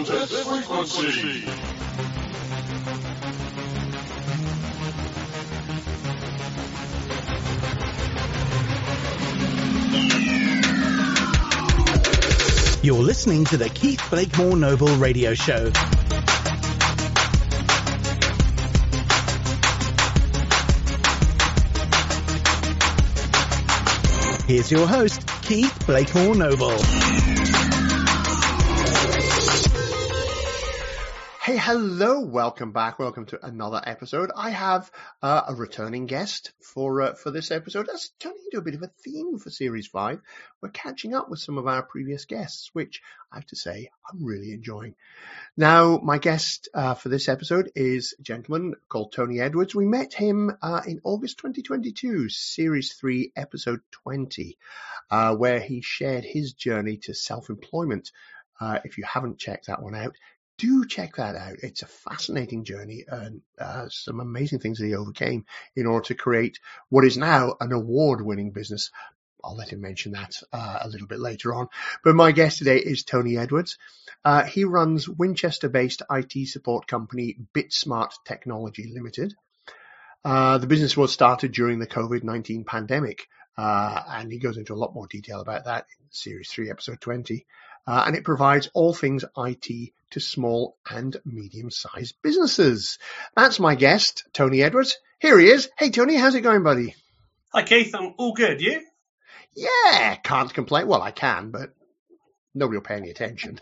Resonant Frequency. You're listening to the Keith Blakemore Noble Radio Show. Here's your host, Keith Blakemore Noble. Hey, hello, welcome back. Welcome to another episode. I have a returning guest for this episode. That's turning into a bit of a theme for Series 5. We're catching up with some of our previous guests, which I have to say I'm really enjoying. Now, my guest for this episode is a gentleman called Tony Edwards. We met him in August 2022, Series 3, Episode 20, where he shared his journey to self-employment. If you haven't checked that one out, do check that out. It's a fascinating journey and some amazing things that he overcame in order to create what is now an award-winning business. I'll let him mention that a little bit later on. But my guest today is Tony Edwards. He runs Winchester-based IT support company BitSmart Technology Limited. The business was started during the COVID-19 pandemic, and he goes into a lot more detail about that in Series 3, Episode 20. And it provides all things IT to small and medium-sized businesses. That's my guest, Tony Edwards. Here he is. Hey, Tony, how's it going, buddy? Hi, Keith. I'm all good. You? Yeah, can't complain. Well, I can, but nobody will pay any attention.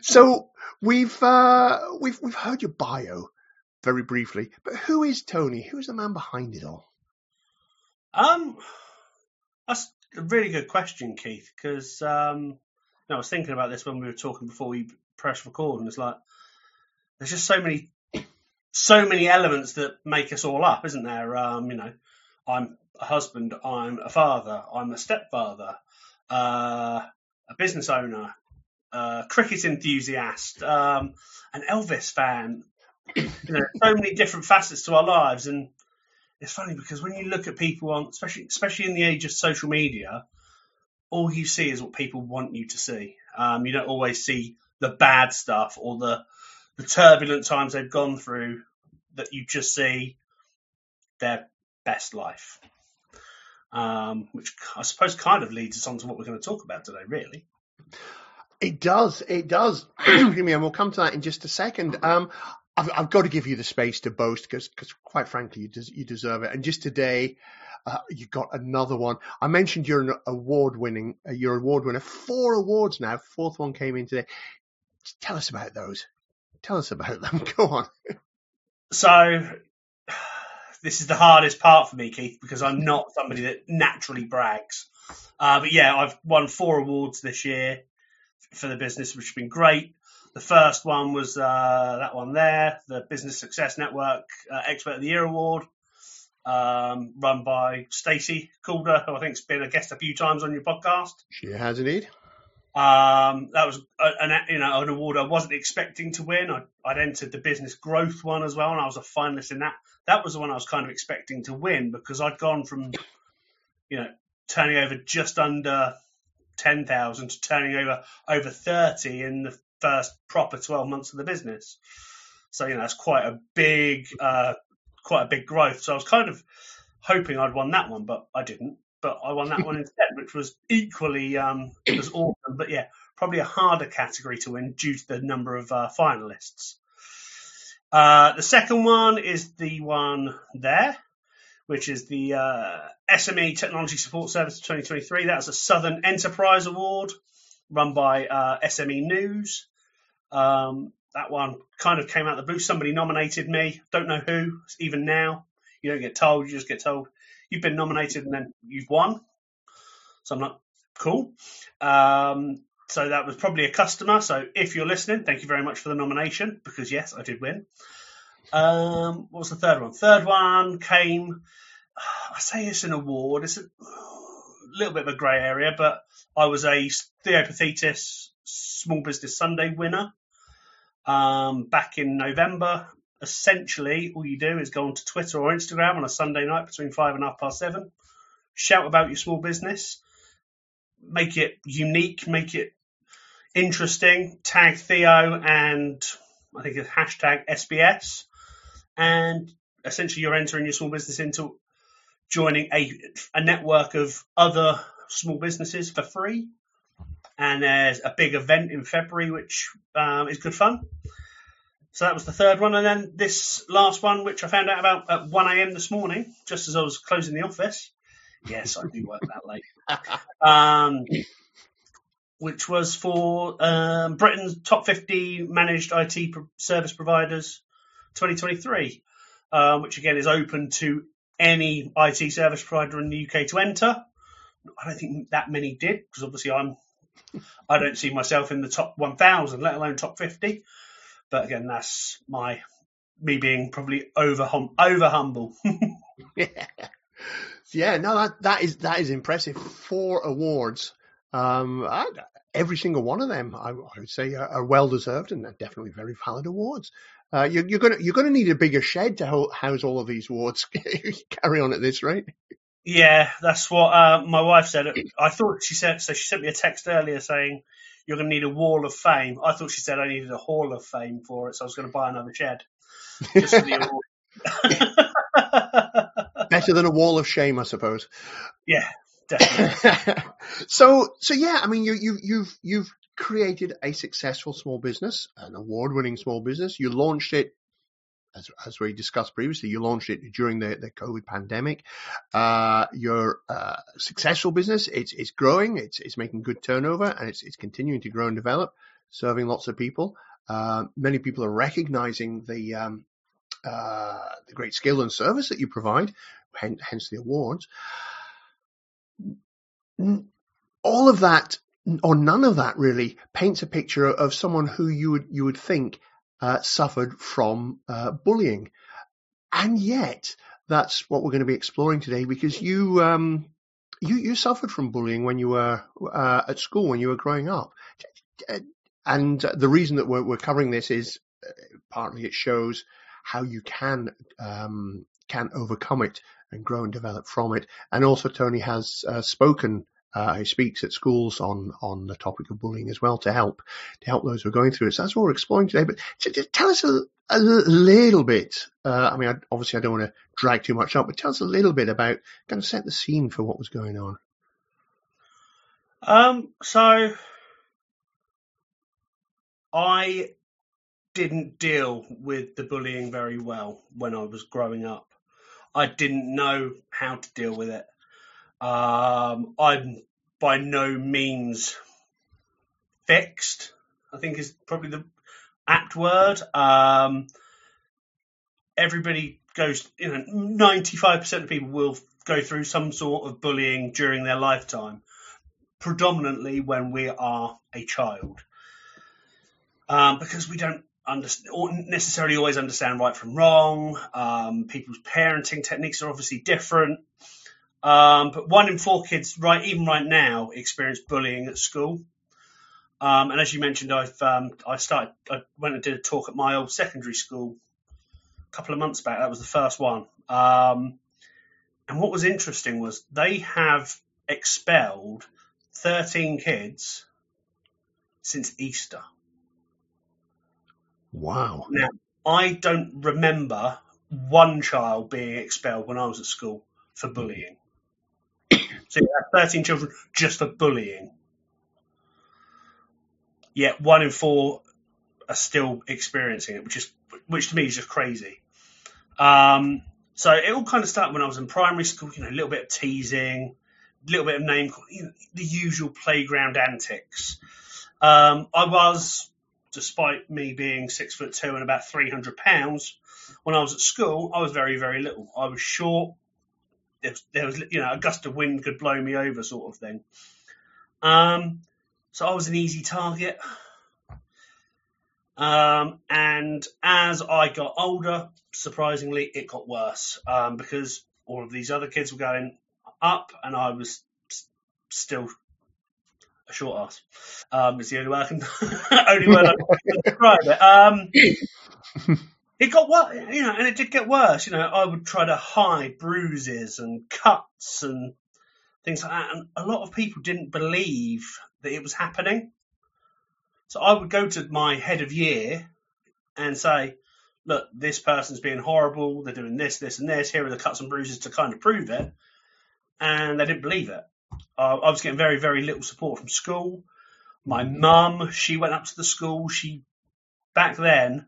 So we've heard your bio very briefly, but who is Tony? Who is the man behind it all? That's a really good question, Keith, because I was thinking about this when we were talking before we press record, and it's like there's just so many elements that make us all up, isn't there? I'm a husband, I'm a father, I'm a stepfather, a business owner, a cricket enthusiast, an Elvis fan. So many different facets to our lives, and it's funny because when you look at people on, especially in the age of social media, all you see is what people want you to see. You don't always see the bad stuff or the turbulent times they've gone through, that you just see their best life, which I suppose kind of leads us on to what we're going to talk about today, really. It does. And we'll come to that in just a second. I've got to give you the space to boast because quite frankly, you deserve it. And just today, you got another one. I mentioned you're an award-winning. You're an award winner. 4 awards now. 4th one came in today. Just tell us about those. Tell us about them. Go on. So this is the hardest part for me, Keith, because I'm not somebody that naturally brags. But yeah, I've won 4 awards this year for the business, which has been great. The first one was that one there, the Business Success Network Expert of the Year Award, run by Stacy Calder, who I think's been a guest a few times on your podcast. She has indeed. That was an award I wasn't expecting to win. I'd entered the Business Growth one as well, and I was a finalist in that. That was the one I was kind of expecting to win because I'd gone from turning over just under 10,000 to turning over 30 in the first proper 12 months of the business, so that's quite a big growth. So I was kind of hoping I'd won that one, but I didn't. But I won that one instead, which was equally it was awesome. But yeah, probably a harder category to win due to the number of finalists. The second one is the one there, which is the SME Technology Support Service of 2023. That's a Southern Enterprise Award run by SME News. That one kind of came out of the blue. Somebody nominated me. Don't know who, even now. You don't get told. You just get told you've been nominated and then you've won. So I'm like, cool. So that was probably a customer. So if you're listening, thank you very much for the nomination because, yes, I did win. What was the third one? Third one came – I say it's an award. It's a little bit of a grey area, but I was a Theopathetis Small Business Sunday winner. Back in November, essentially, all you do is go onto Twitter or Instagram on a Sunday night between 5 and 7:30, shout about your small business, make it unique, make it interesting, tag Theo and I think it's hashtag SBS, and essentially you're entering your small business into joining a network of other small businesses for free. And there's a big event in February, which is good fun. So that was the third one. And then this last one, which I found out about at 1am this morning, just as I was closing the office. Yes, I do work that late. Which was for Britain's top 50 managed IT service providers 2023, which again is open to any IT service provider in the UK to enter. I don't think that many did, because obviously I don't see myself in the top 1,000, let alone top 50. But again, that's me being probably over humble. Yeah, no, that is impressive. 4 awards. Every single one of them, I would say, are well deserved, and they're definitely very valid awards. You're gonna need a bigger shed to house all of these awards. Carry on at this rate. Yeah, that's what my wife said. I thought she said so. She sent me a text earlier saying you're gonna need a wall of fame. I thought she said I needed a hall of fame for it, so I was gonna buy another shed just for the award. Better than a wall of shame, I suppose. Yeah, definitely. So yeah, I mean, you've created a successful small business, an award-winning small business. You launched it, as we discussed previously. You launched it during the COVID pandemic. Your successful business, it's growing, it's making good turnover, and it's continuing to grow and develop, serving lots of people. Many people are recognizing the great skill and service that you provide, hence the awards. All of that, or none of that, really paints a picture of someone who you would think suffered from bullying, and yet that's what we're going to be exploring today, because you suffered from bullying when you were at school, when you were growing up, and the reason that we're covering this is partly it shows how you can overcome it and grow and develop from it. And also Tony has he speaks at schools on the topic of bullying as well, to help those who are going through it. So that's what we're exploring today. But just tell us a little bit, obviously I don't want to drag too much up, but tell us a little bit about, kind of set the scene for what was going on. So I didn't deal with the bullying very well when I was growing up. I didn't know how to deal with it. I'm by no means fixed, I think is probably the apt word. Everybody goes, 95% of people will go through some sort of bullying during their lifetime, predominantly when we are a child, because we don't necessarily always understand right from wrong. People's parenting techniques are obviously different, but 1 in 4 kids right now experience bullying at school. And as you mentioned, I went and did a talk at my old secondary school a couple of months back. That was the first one. And what was interesting was they have expelled 13 kids since Easter. Wow. Now, I don't remember one child being expelled when I was at school for bullying. So you have 13 children just for bullying. Yet 1 in 4 are still experiencing it, which to me is just crazy. So it all kind of started when I was in primary school, a little bit of teasing, a little bit of name calling, the usual playground antics. I was... Despite me being 6'2" and about 300 pounds, when I was at school, I was very, very little. I was short. There was a gust of wind could blow me over, sort of thing. So I was an easy target. And as I got older, surprisingly, it got worse, because all of these other kids were going up, and I was still a short ass. It's the only way I can describe it. It got worse, and it did get worse. I would try to hide bruises and cuts and things like that, and a lot of people didn't believe that it was happening. So I would go to my head of year and say, look, this person's being horrible. They're doing this, this, and this. Here are the cuts and bruises to kind of prove it. And they didn't believe it. I was getting very, very little support from school. My mum, she went up to the school. She, back then,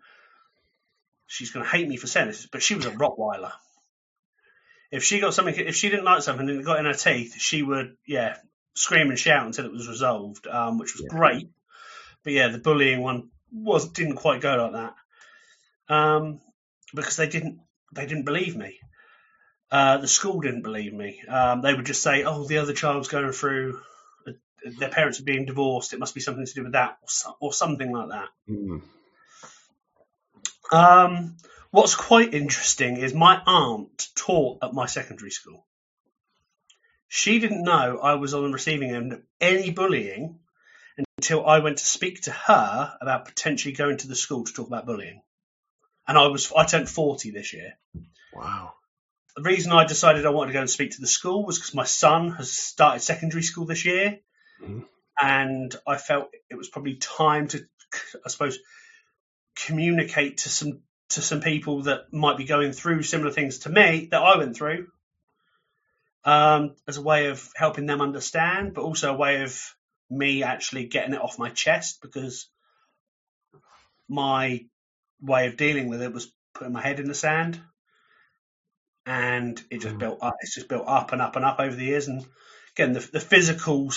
she's going to hate me for saying this, but she was a Rottweiler. If she got something, if she didn't like something and it got in her teeth, she would, yeah, scream and shout until it was resolved, which was great. But yeah, the bullying one didn't quite go like that. Because they didn't believe me. The school didn't believe me. They would just say, oh, the other child's going through, their parents are being divorced. It must be something to do with that or something like that. Mm. What's quite interesting is my aunt taught at my secondary school. She didn't know I was on the receiving end of any bullying until I went to speak to her about potentially going to the school to talk about bullying. And I turned 40 this year. Wow. The reason I decided I wanted to go and speak to the school was because my son has started secondary school this year. Mm-hmm. And I felt it was probably time to, I suppose, communicate to some people that might be going through similar things to me that I went through, as a way of helping them understand, but also a way of me actually getting it off my chest, because my way of dealing with it was putting my head in the sand, and it just built up. It's just built up and up and up over the years. And again, the physical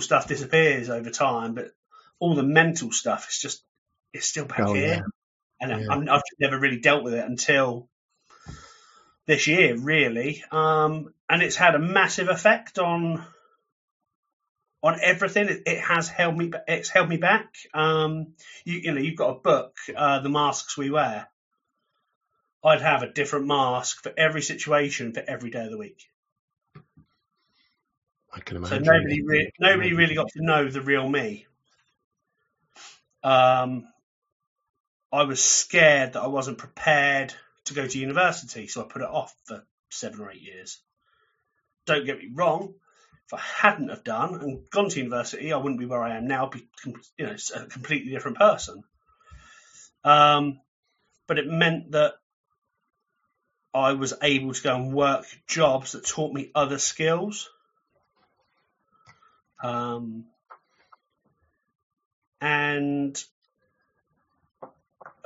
stuff disappears over time, but all the mental stuff is just, it's still back here. Yeah. And yeah. I've never really dealt with it until this year, really. And it's had a massive effect on everything. It has held me. It's held me back. You've got a book, The Masks We Wear. I'd have a different mask for every situation, for every day of the week. I can imagine. So nobody really got to know the real me. I was scared that I wasn't prepared to go to university, so I put it off for 7 or 8 years. Don't get me wrong, if I hadn't have done and gone to university, I wouldn't be where I am now. Be, you know, a completely different person. But it meant that I was able to go and work jobs that taught me other skills. And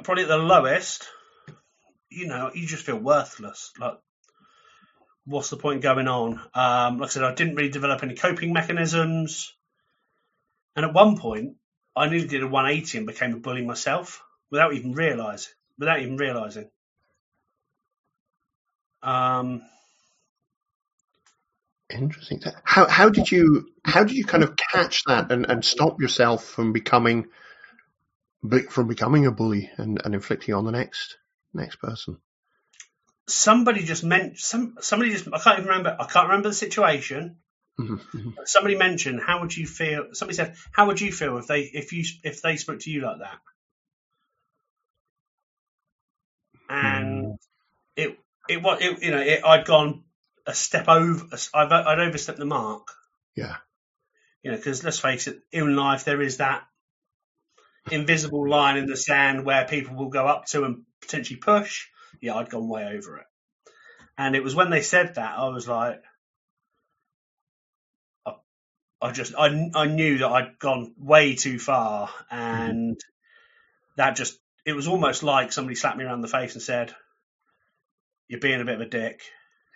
probably at the lowest, you just feel worthless. Like, what's the point going on? Like I said, I didn't really develop any coping mechanisms. And at one point, I nearly did a 180 and became a bully myself without even realising. Interesting. How did you kind of catch that and stop yourself from becoming a bully and inflicting on the next person? Somebody just mentioned I can't remember the situation. Mm-hmm. Somebody mentioned, how would you feel? Somebody said, how would you feel if they spoke to you like that? And I'd gone a step over. I'd overstepped the mark. Yeah. Because let's face it, in life there is that invisible line in the sand where people will go up to and potentially push. Yeah, I'd gone way over it. And it was when they said that, I was like, I knew that I'd gone way too far. And that just, it was almost like somebody slapped me around the face and said, you're being a bit of a dick.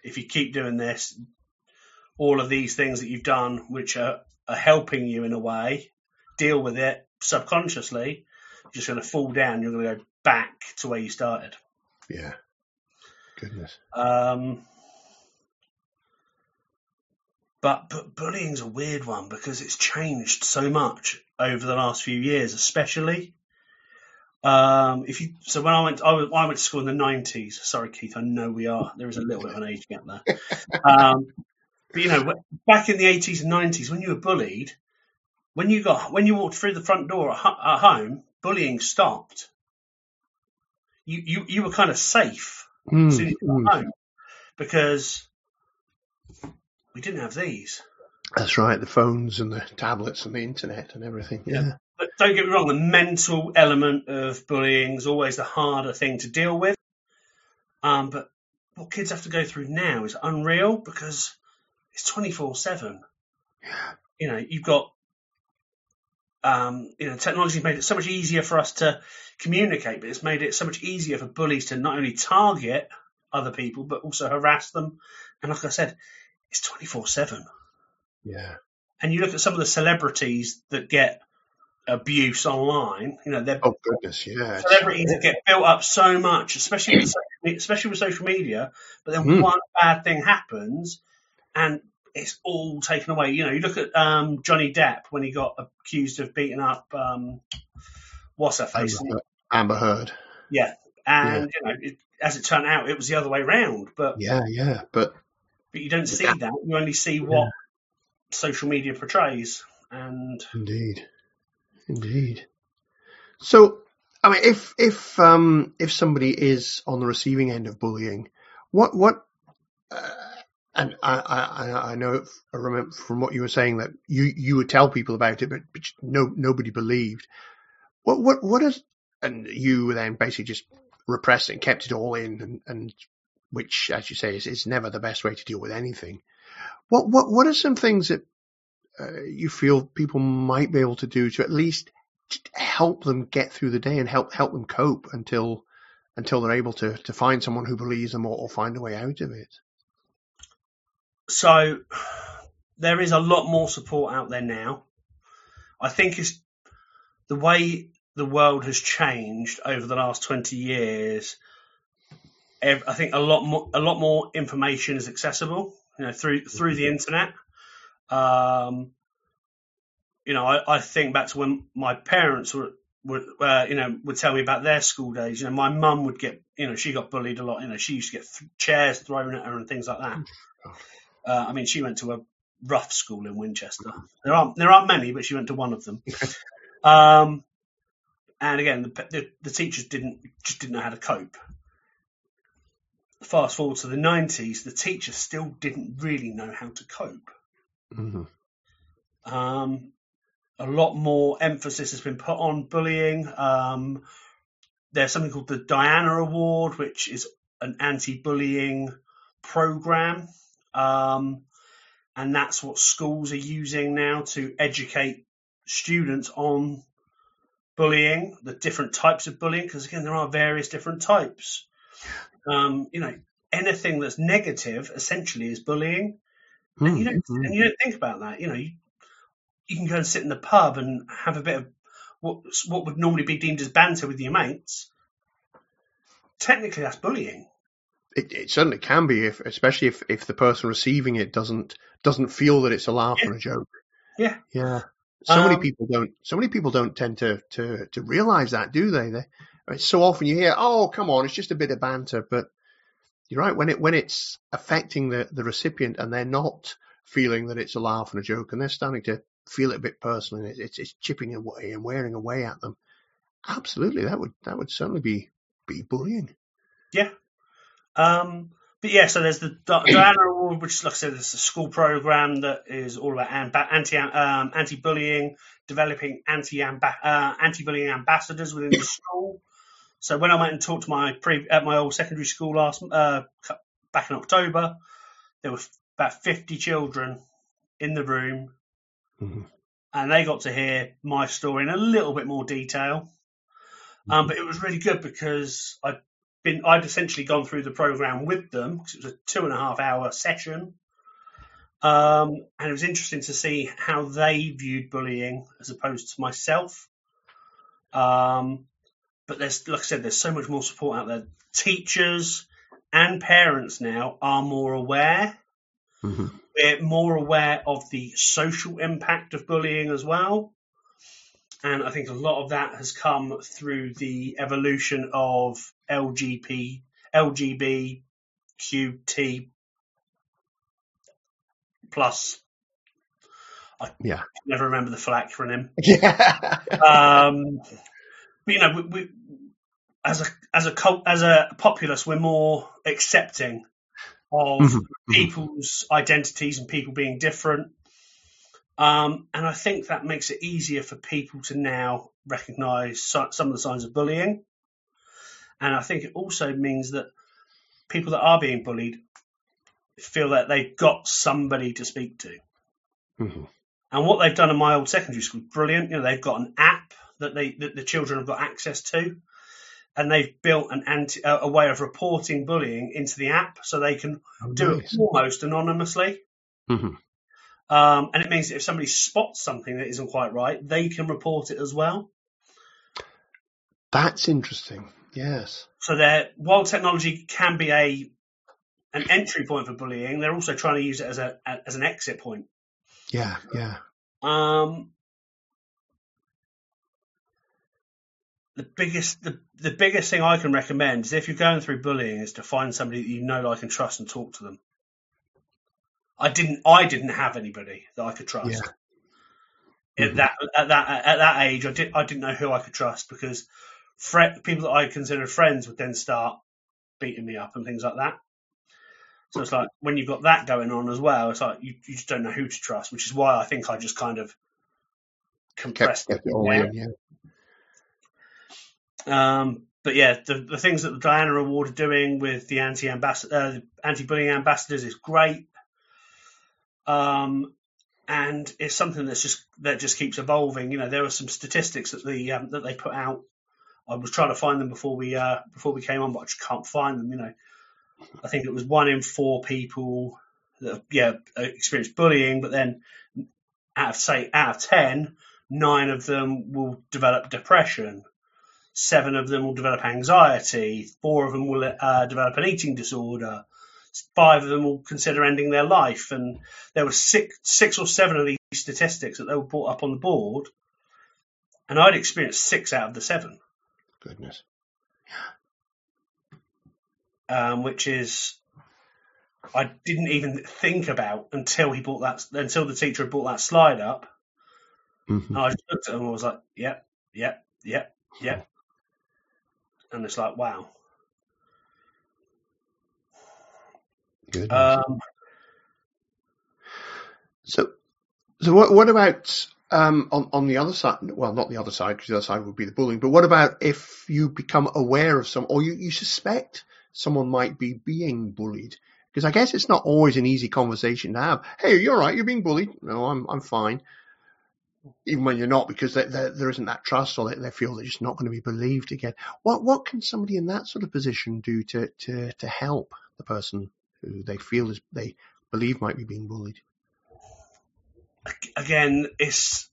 If you keep doing this, all of these things that you've done, which are helping you in a way, deal with it. Subconsciously, you're just going to fall down. You're going to go back to where you started. Yeah. Goodness. But bullying's a weird one because it's changed so much over the last few years, especially. When I went to school in the 90s. Sorry, Keith. I know we are. There is a little bit of an age gap there. But back in the 80s and 90s, when you were bullied. When you walked through the front door at home, bullying stopped. You were kind of safe as soon as you were home because we didn't have these. That's right, the phones and the tablets and the internet and everything. Yeah, But don't get me wrong, the mental element of bullying is always the harder thing to deal with. But what kids have to go through now is unreal because it's 24/7. You know, you've got, technology's made it so much easier for us to communicate, but it's made it so much easier for bullies to not only target other people, but also harass them. And like I said, it's 24/7. Yeah. And you look at some of the celebrities that get abuse online, you know, they're celebrities that get built up so much, especially with social media, but then one bad thing happens and it's all taken away. You know, you look at Johnny Depp when he got accused of beating up what's her face? Amber Heard. Yeah. And, you know, as it turned out, it was the other way around. But But you don't see that. You only see what social media portrays. And Indeed. So, I mean, if somebody is on the receiving end of bullying, and I know, I remember from what you were saying that you would tell people about it, but nobody believed. And you were then basically just repressed and kept it all in, and which, as you say, is never the best way to deal with anything. What are some things that you feel people might be able to do to at least help them get through the day and help them cope until they're able to find someone who believes them or find a way out of it? So there is a lot more support out there now. I think it's the way the world has changed over the last 20 years. I think a lot more information is accessible, you know, through the internet. You know, I think back to when my parents would tell me about their school days. You know, my mum would get, you know, she got bullied a lot. You know, she used to get chairs thrown at her and things like that. I mean, she went to a rough school in Winchester. There aren't many, but she went to one of them. And again, the teachers didn't know how to cope. Fast forward to the 90s, the teachers still didn't really know how to cope. Mm-hmm. A lot more emphasis has been put on bullying. There's something called the Diana Award, which is an anti-bullying program. And that's what schools are using now to educate students on bullying, the different types of bullying, because again, there are various different types. You know, anything that's negative essentially is bullying. And you don't think about that. You know, you can go and sit in the pub and have a bit of what would normally be deemed as banter with your mates. Technically, that's bullying. It certainly can be, especially if the person receiving it doesn't feel that it's a laugh or a joke. Yeah, yeah. So many people don't tend to realise that, do they? So often you hear, "Oh, come on, it's just a bit of banter," but you're right. When it's affecting the recipient and they're not feeling that it's a laugh and a joke, and they're starting to feel it a bit personal, and it's chipping away and wearing away at them. Absolutely, that would certainly be bullying. Yeah. But yeah, so there's the Diana Award, which, like I said, is a school program that is all about anti-bullying, developing anti-bullying ambassadors within the school. So when I went and talked to my old secondary school back in October, there were about 50 children in the room, and they got to hear my story in a little bit more detail. But it was really good because I'd essentially gone through the program with them because it was a 2.5-hour session. And it was interesting to see how they viewed bullying as opposed to myself. But there's, like I said, there's so much more support out there. Teachers and parents now are more aware. We're more aware of the social impact of bullying as well. And I think a lot of that has come through the evolution of LGBQT plus. I never remember the full acronym. Yeah. But, you know, we as a populace, we're more accepting of people's identities and people being different. And I think that makes it easier for people to now recognise some of the signs of bullying. And I think it also means that people that are being bullied feel that they've got somebody to speak to. Mm-hmm. And what they've done in my old secondary school, brilliant. You know, they've got an app that the children have got access to, and they've built a way of reporting bullying into the app, so they can do it almost anonymously. Mm-hmm. And it means that if somebody spots something that isn't quite right, they can report it as well. That's interesting. Yes. So while technology can be an entry point for bullying, they're also trying to use it as an exit point. Yeah, yeah. The biggest thing I can recommend is, if you're going through bullying, is to find somebody that you know, like, and trust, and talk to them. I didn't have anybody that I could trust. Yeah. Mm-hmm. At that age, I didn't know who I could trust, because people that I considered friends would then start beating me up and things like that. So it's like, when you've got that going on as well, it's like you just don't know who to trust, which is why I think I just kind of compressed it all in. Yeah. But yeah, the things that the Diana Award are doing with the anti-bullying ambassadors is great, and it's something that just keeps evolving. You know, there are some statistics that that they put out. I was trying to find them before we came on, but I just can't find them. You know, I think it was 1 in 4 people that experienced bullying, but then out of 10, 9 of them will develop depression. 7 of them will develop anxiety. 4 of them will develop an eating disorder. 5 of them will consider ending their life. And there were six or 7 of these statistics that they were brought up on the board, and I'd experienced 6 out of the 7. Goodness. Which is, I didn't even think about until the teacher had brought that slide up. Mm-hmm. And I just looked at them and I was like, yep, yep, yep, yep. And it's like, wow. Good. So what about on the other side? Well, not the other side, because the other side would be the bullying. But what about if you become aware of some, or you suspect someone might be being bullied? Because I guess it's not always an easy conversation to have. Hey, you're right. You're being bullied. No, I'm fine. Even when you're not, because there isn't that trust, or they feel they're just not going to be believed again. What can somebody in that sort of position do to help the person who they feel they believe might be being bullied? Again, it's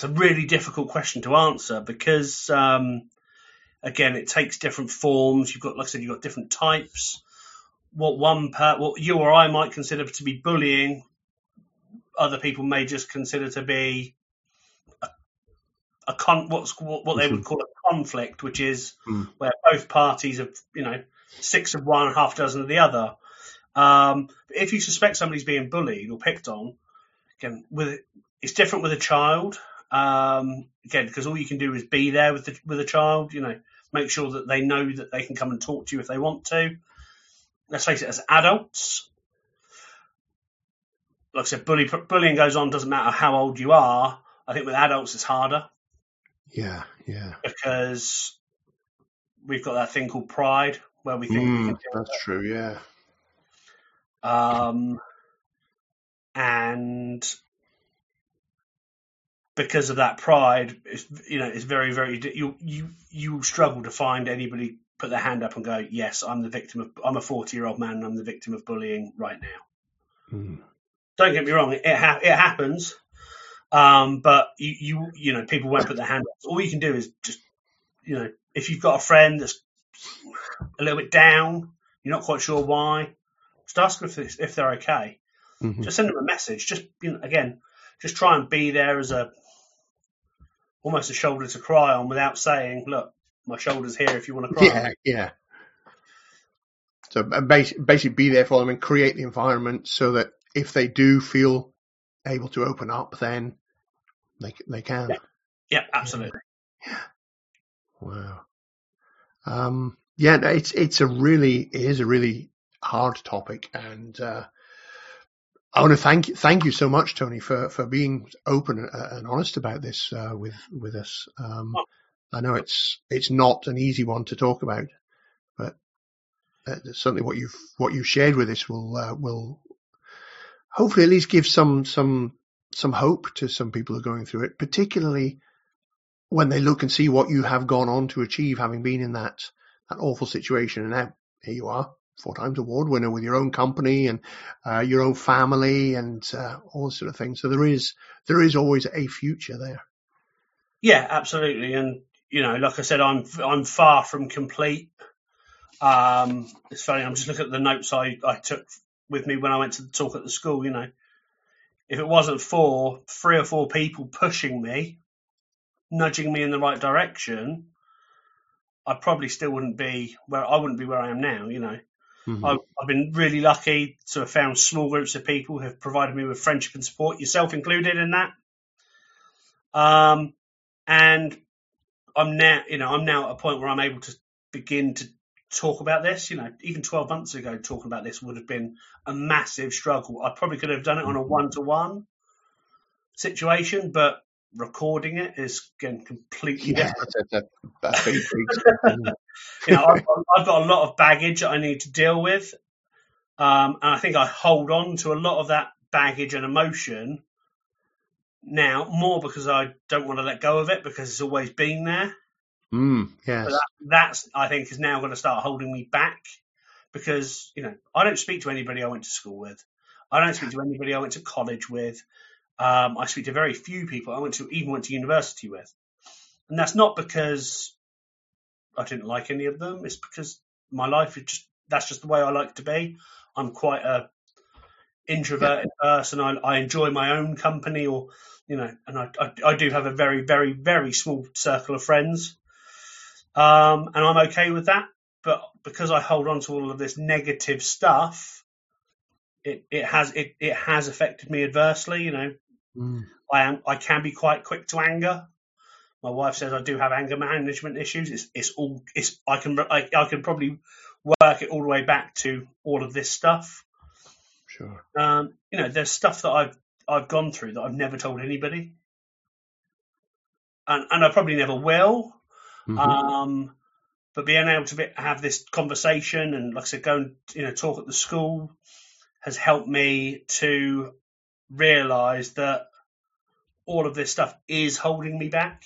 a really difficult question to answer, because again, it takes different forms. You've got, like I said, you've got different types. What you or I might consider to be bullying, other people may just consider to be what they would call a conflict, which is where both parties have, you know, 6 of one, half dozen of the other. If you suspect somebody's being bullied or picked on, again, it's different with a child. Again, because all you can do is be there with a child. You know, make sure that they know that they can come and talk to you if they want to. Let's face it, as adults, like I said, bullying goes on. Doesn't matter how old you are. I think with adults it's harder. Yeah, yeah. Because we've got that thing called pride, where we think we can do that's true, yeah. And because of that pride, it's very, very. You struggle to find anybody put their hand up and go, "Yes, I'm the victim of. I'm a 40-year-old man, and I'm the victim of bullying right now." Mm. Don't get me wrong; it happens. But you know, people won't put their hand up. All you can do is just, you know, if you've got a friend that's a little bit down, you're not quite sure why, just ask them if they're okay. Mm-hmm. Just send them a message. Just, you know, again, just try and be there as almost a shoulder to cry on, without saying, "Look, my shoulder's here if you want to cry." Yeah, yeah. So basically, be there for them and create the environment so that if they do feel able to open up, then they can. Yeah, yeah, absolutely. Yeah. Wow. Yeah, it is a really hard topic, and I want to thank you so much, Tony, for being open and honest about this with us. I know it's not an easy one to talk about, but certainly what you've shared with us will hopefully at least give some hope to some people who are going through it, particularly when they look and see what you have gone on to achieve, having been in that awful situation. And now here you are, 4 times award winner with your own company and your own family and all this sort of thing. So there is always a future there. Yeah, absolutely. And, you know, like I said, I'm far from complete. It's funny. I'm just looking at the notes I took with me when I went to talk at the school. You know, if it wasn't for 3 or 4 people pushing me, nudging me in the right direction, I probably still wouldn't be where I am now. You know, mm-hmm. I've been really lucky to have found small groups of people who have provided me with friendship and support, yourself included in that. And I'm now at a point where I'm able to begin to talk about this. You know, even 12 months ago, talking about this would have been a massive struggle. I probably could have done it on a 1-to-1 situation, but recording it is again completely different. You know, I've got a lot of baggage that I need to deal with, and I think I hold on to a lot of that baggage and emotion now, more because I don't want to let go of it because it's always been there. Yes. So that's I think is now going to start holding me back because, you know, I don't speak to anybody I went to school with. I don't speak to anybody I went to college with. I speak to very few people I went to university with. And that's not because I didn't like any of them. It's because my life is that's just the way I like to be. I'm quite a introverted person. I enjoy my own company, or, you know, and I do have a very, very, very small circle of friends. And I'm okay with that. But because I hold on to all of this negative stuff, it has affected me adversely. You know, I can be quite quick to anger. My wife says I do have anger management issues. I can probably work it all the way back to all of this stuff. Sure. You know, there's stuff that I've gone through that I've never told anybody, and I probably never will. Mm-hmm. But being able to have this conversation and, like I said, go and, you know, talk at the school has helped me to realise that all of this stuff is holding me back.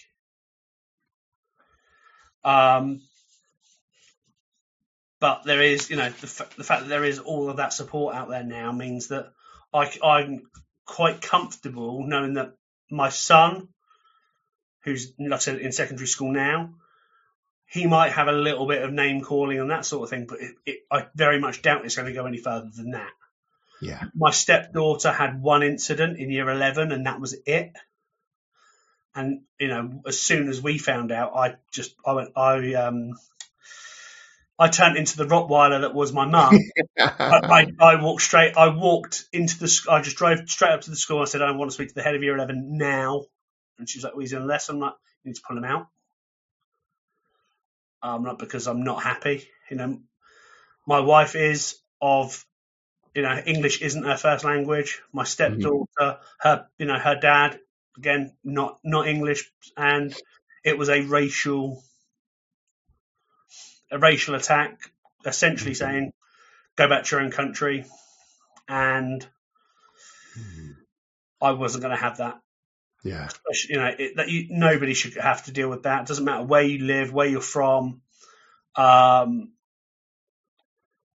But there is, you know, the fact that there is all of that support out there now means that I'm quite comfortable knowing that my son, who's, like I said, in secondary school now, he might have a little bit of name calling and that sort of thing, but I very much doubt it's going to go any further than that. Yeah. My stepdaughter had one incident in year 11 and that was it. And, you know, as soon as we found out, I turned into the Rottweiler that was my mum. I just drove straight up to the school. I said, I want to speak to the head of year 11 now. And she was like, well, he's in a lesson. I'm like, you need to pull him out. Not because I'm not happy. You know, my wife is of, you know, English isn't her first language. My stepdaughter, her dad, again, not English, and it was a racial attack, essentially saying, "Go back to your own country," and I wasn't going to have that. Yeah, you know, nobody should have to deal with that. It doesn't matter where you live, where you're from. And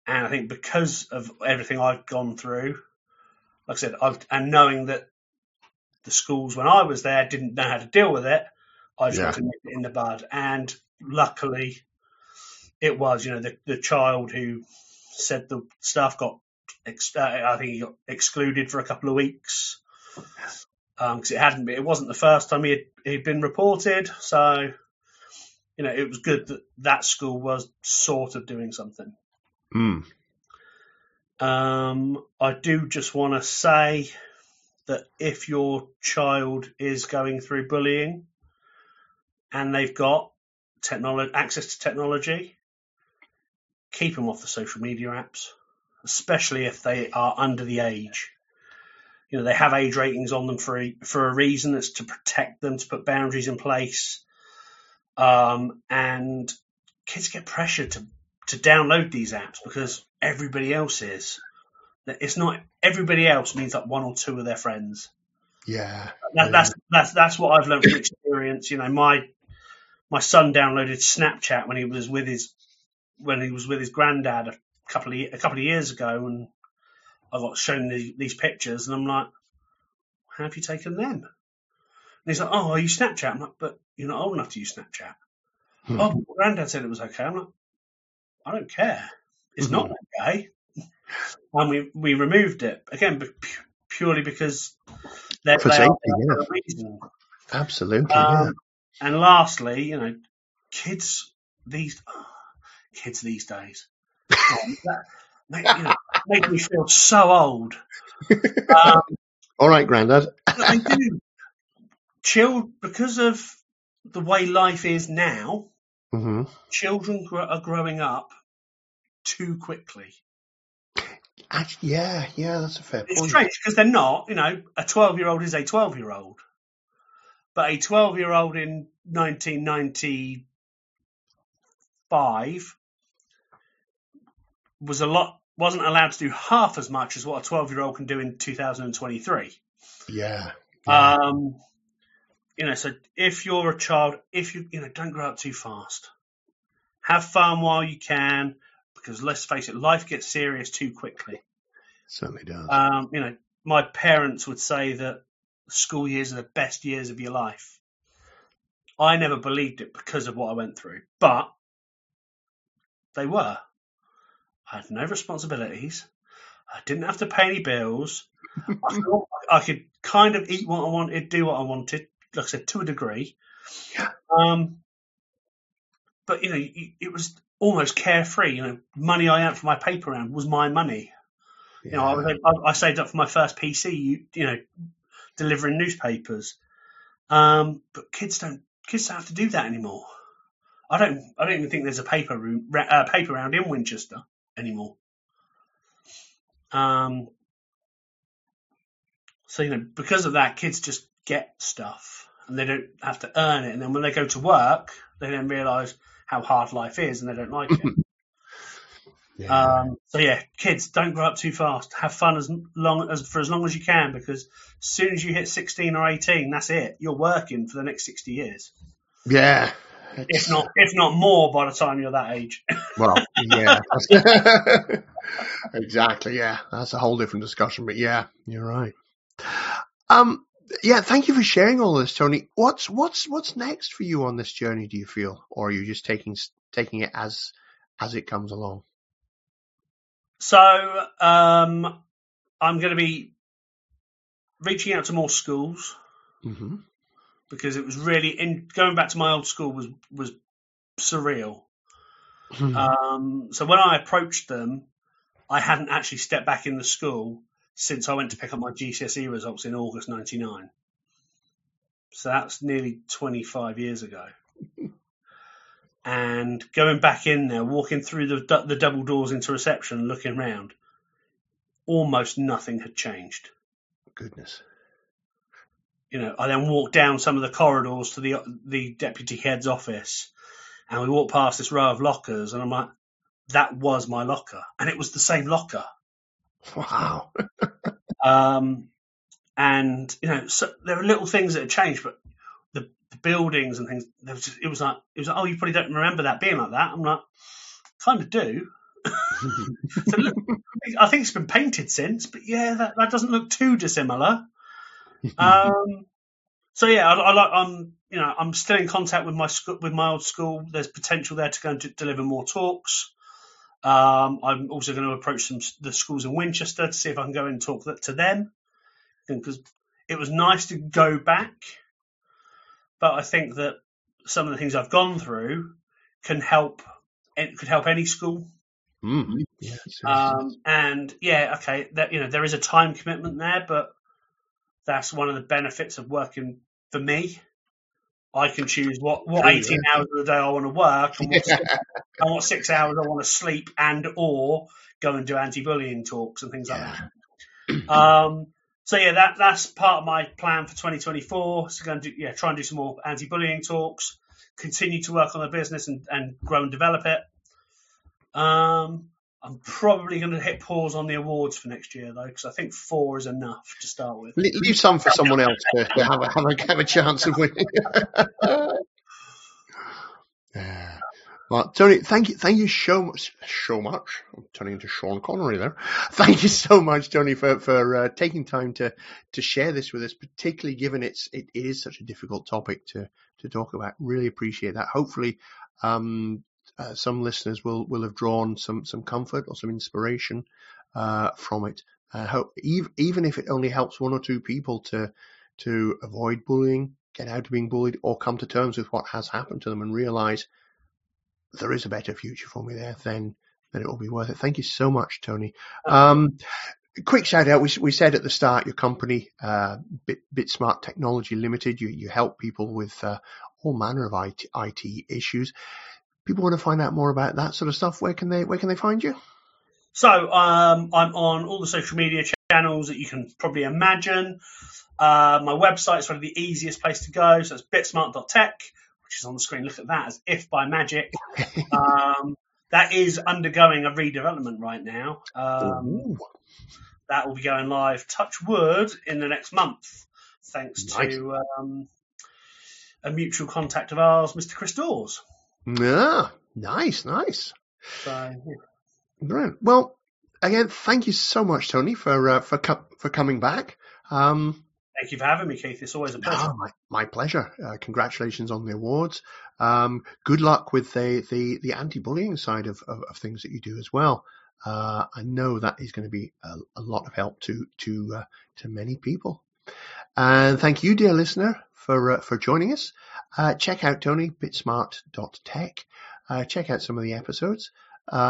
I think because of everything I've gone through, like I said, and knowing that the schools when I was there didn't know how to deal with it, I just had to nip it in the bud. And luckily, it was, you know, the child who said the stuff got, I think he got excluded for a couple of weeks because it wasn't the first time he'd been reported. So, you know, it was good that that school was sort of doing something. I do just want to say that if your child is going through bullying and they've got access to technology, keep them off the social media apps, especially if they are under the age. You know, they have age ratings on them for a reason. It's to protect them, to put boundaries in place. And kids get pressured to download these apps because everybody else is. It's not everybody else means like one or two of their friends. Yeah, that's what I've learned from experience. You know, my son downloaded Snapchat when he was with his granddad a couple of years ago, and I got shown these pictures, and I'm like, "How have you taken them?" And he's like, "Oh, I use Snapchat." I'm like, "But you're not old enough to use Snapchat." Oh, but granddad said it was okay. I'm like, "I don't care. It's not okay." And we removed it again, but purely because they are for a reason. Absolutely. Yeah. And lastly, you know, kids these days. Make me feel so old. All right, Grandad. I do. Children, because of the way life is now, children are growing up too quickly. Yeah, that's a fair point. It's strange because they're not, you know, a 12-year-old is a 12-year-old. But a 12-year-old in 1995 wasn't allowed to do half as much as what a 12-year-old can do in 2023. Yeah. You know, so if you're a child, don't grow up too fast. Have fun while you can. Because let's face it, life gets serious too quickly. It certainly does. You know, my parents would say that school years are the best years of your life. I never believed it because of what I went through, but they were. I had no responsibilities. I didn't have to pay any bills. I could kind of eat what I wanted, do what I wanted, like I said, to a degree. Yeah. But, you know, it was almost carefree. You know, money I earned for my paper round was my money. Yeah. You know, I saved up for my first PC, you know, delivering newspapers. But kids don't have to do that anymore. I don't even think there's a paper round in Winchester anymore. So, you know, because of that, kids just get stuff and they don't have to earn it. And then when they go to work, they then realise how hard life is, and they don't like it. So yeah, kids, don't grow up too fast. Have fun for as long as you can, because as soon as you hit 16 or 18, that's it. You're working for the next 60 years. Yeah. If not more by the time you're that age. Well, yeah. Exactly. Yeah. That's a whole different discussion, but yeah, you're right. Yeah, thank you for sharing all this, Tony. What's next for you on this journey, do you feel? Or are you just taking it as it comes along? So I'm going to be reaching out to more schools because it was really – going back to my old school was surreal. So when I approached them, I hadn't actually stepped back in the school since I went to pick up my GCSE results in August 1999. So that's nearly 25 years ago. And going back in there, walking through the double doors into reception, looking around, almost nothing had changed. Goodness. You know, I then walked down some of the corridors to the deputy head's office, and we walked past this row of lockers, and I'm like, that was my locker. And it was the same locker. Wow. And, you know, so there are little things that have changed, but the buildings and things, it was like, oh, you probably don't remember that being like that. I'm like, kind of do. So look, I think it's been painted since, but yeah, that doesn't look too dissimilar. So yeah, I'm still in contact with my old school. There's potential there to go and deliver more talks. I'm also going to approach the schools in Winchester to see if I can go and talk to them, because it was nice to go back. But I think that some of the things I've gone through could help any school. Yeah, and yeah, okay, that, you know, there is a time commitment there, but that's one of the benefits of working for me. I can choose what 18 hours of the day I want to work and what 6 hours I want to sleep and or go and do anti-bullying talks and things like that. So yeah, that's part of my plan for 2024. So going to try and do some more anti-bullying talks, continue to work on the business and grow and develop it. I'm probably going to hit pause on the awards for next year though, because I think 4 is enough to start with. Leave some for someone else to have a chance of winning. Yeah. Well, Tony, thank you so much. I'm turning into Sean Connery there. Thank you so much, Tony, for taking time to share this with us, particularly given it is such a difficult topic to talk about. Really appreciate that. Hopefully, some listeners will have drawn some comfort or some inspiration from it. I hope even if it only helps 1 or 2 people to avoid bullying, get out of being bullied, or come to terms with what has happened to them and realize there is a better future for me there, then it will be worth it. Thank you so much, Tony. Quick shout out. We said at the start, your company, BitSmart Technology Limited, you help people with all manner of IT issues. People want to find out more about that sort of stuff. Where can they find you? So I'm on all the social media channels that you can probably imagine. My website is probably the easiest place to go. So it's bitsmart.tech. Which is on the screen. Look at that, as if by magic. That is undergoing a redevelopment right now. That will be going live, touch wood, in the next month, thanks to a mutual contact of ours, Mr. Chris Dawes. Yeah, nice. So, yeah. Brilliant. Well, again, thank you so much, Tony, for coming back. Thank you for having me, Keith. It's always a pleasure. Oh, my pleasure. Congratulations on the awards. Good luck with the anti-bullying side of things that you do as well. I know that is going to be a lot of help to many people. And thank you, dear listener, for joining us. Check out Tony, bitsmart.tech. Check out some of the episodes. If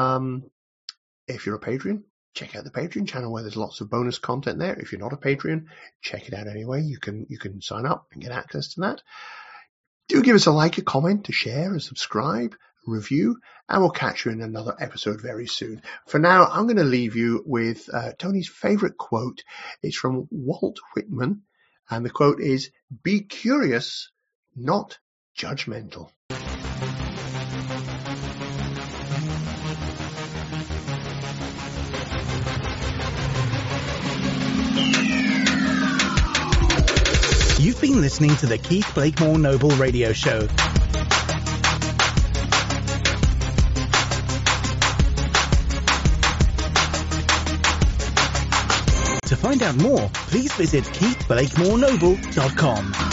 you're a Patreon, check out the Patreon channel where there's lots of bonus content there. If you're not a Patreon, check it out anyway. You can sign up and get access to that. Do give us a like, a comment, a share, a subscribe, a review, and we'll catch you in another episode very soon. For now, I'm going to leave you with Tony's favorite quote. It's from Walt Whitman, and the quote is, "Be curious, not judgmental." You've been listening to the Keith Blakemore Noble Radio Show. To find out more, please visit KeithBlakemoreNoble.com.